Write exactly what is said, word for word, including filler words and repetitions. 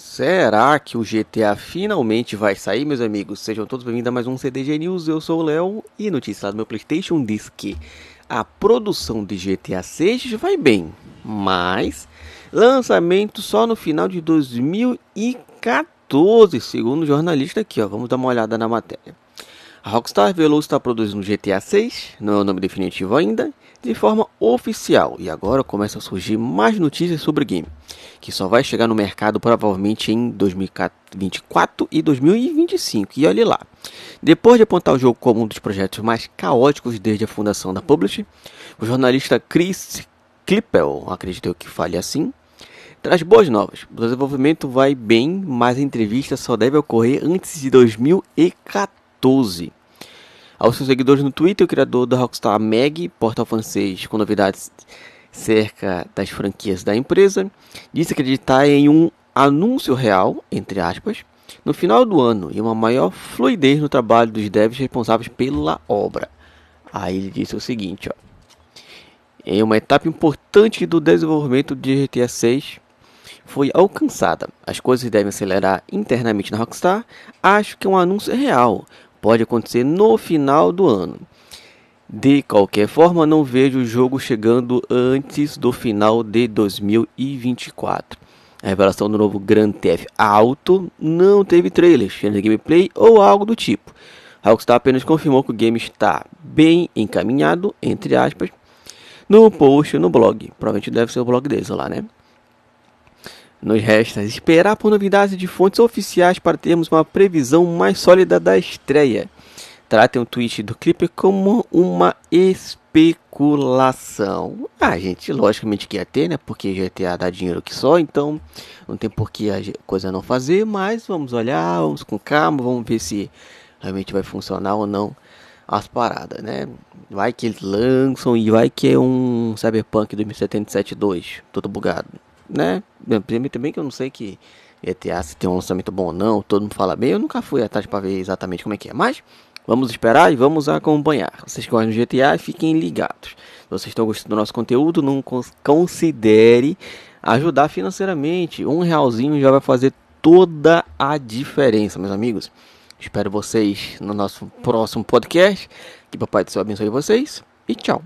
Será que o G T A finalmente vai sair, meus amigos? Sejam todos bem-vindos a mais um C D G News, eu sou o Léo e notícia lá do meu PlayStation diz que a produção de G T A seis vai bem, mas lançamento só no final de dois mil e quatorze, segundo o jornalista aqui, ó. Vamos dar uma olhada na matéria. A Rockstar Veloso está produzindo G T A seis, não é o nome definitivo ainda, de forma oficial. E agora começam a surgir mais notícias sobre o game, que só vai chegar no mercado provavelmente em dois mil e vinte e quatro e dois mil e vinte e cinco. E olhe lá. Depois de apontar o jogo como um dos projetos mais caóticos desde a fundação da publisher, o jornalista Chris Klippel, acredito que fale assim, traz boas novas. O desenvolvimento vai bem, mas a entrevista só deve ocorrer antes de dois mil e quatorze. Aos seus seguidores no Twitter, o criador da Rockstar, Maggie, portal francês com novidades cerca das franquias da empresa, disse acreditar em um anúncio real, entre aspas, no final do ano e uma maior fluidez no trabalho dos devs responsáveis pela obra. Aí ele disse o seguinte, ó, em uma etapa importante do desenvolvimento de G T A seis, foi alcançada. As coisas devem acelerar internamente na Rockstar. Acho que um anúncio real pode acontecer no final do ano. De qualquer forma, não vejo o jogo chegando antes do final de dois mil e vinte e quatro. A revelação do novo Grand Theft Auto não teve trailers, gameplay ou algo do tipo. A Rockstar apenas confirmou que o game está bem encaminhado, entre aspas, no post no blog. Provavelmente deve ser o blog deles lá, né? Nos resta esperar por novidades de fontes oficiais para termos uma previsão mais sólida da estreia. Tratem o tweet do Clipper como uma especulação. Ah, gente, logicamente que ia ter, né? Porque G T A dá dinheiro que só, então não tem por que a coisa não fazer. Mas vamos olhar, vamos com calma, vamos ver se realmente vai funcionar ou não as paradas, né? Vai que eles lançam e vai que é um Cyberpunk dois mil e setenta e sete dois, todo bugado, né? Também que eu não sei que G T A se tem um lançamento bom ou não, todo mundo fala bem, eu nunca fui atrás para ver exatamente como é que é, mas vamos esperar e vamos acompanhar. Vocês que gostam do G T A, fiquem ligados. Se vocês estão gostando do nosso conteúdo, não considere ajudar financeiramente, um realzinho já vai fazer toda a diferença, meus amigos. Espero vocês no nosso próximo podcast, que papai do céu abençoe vocês e tchau.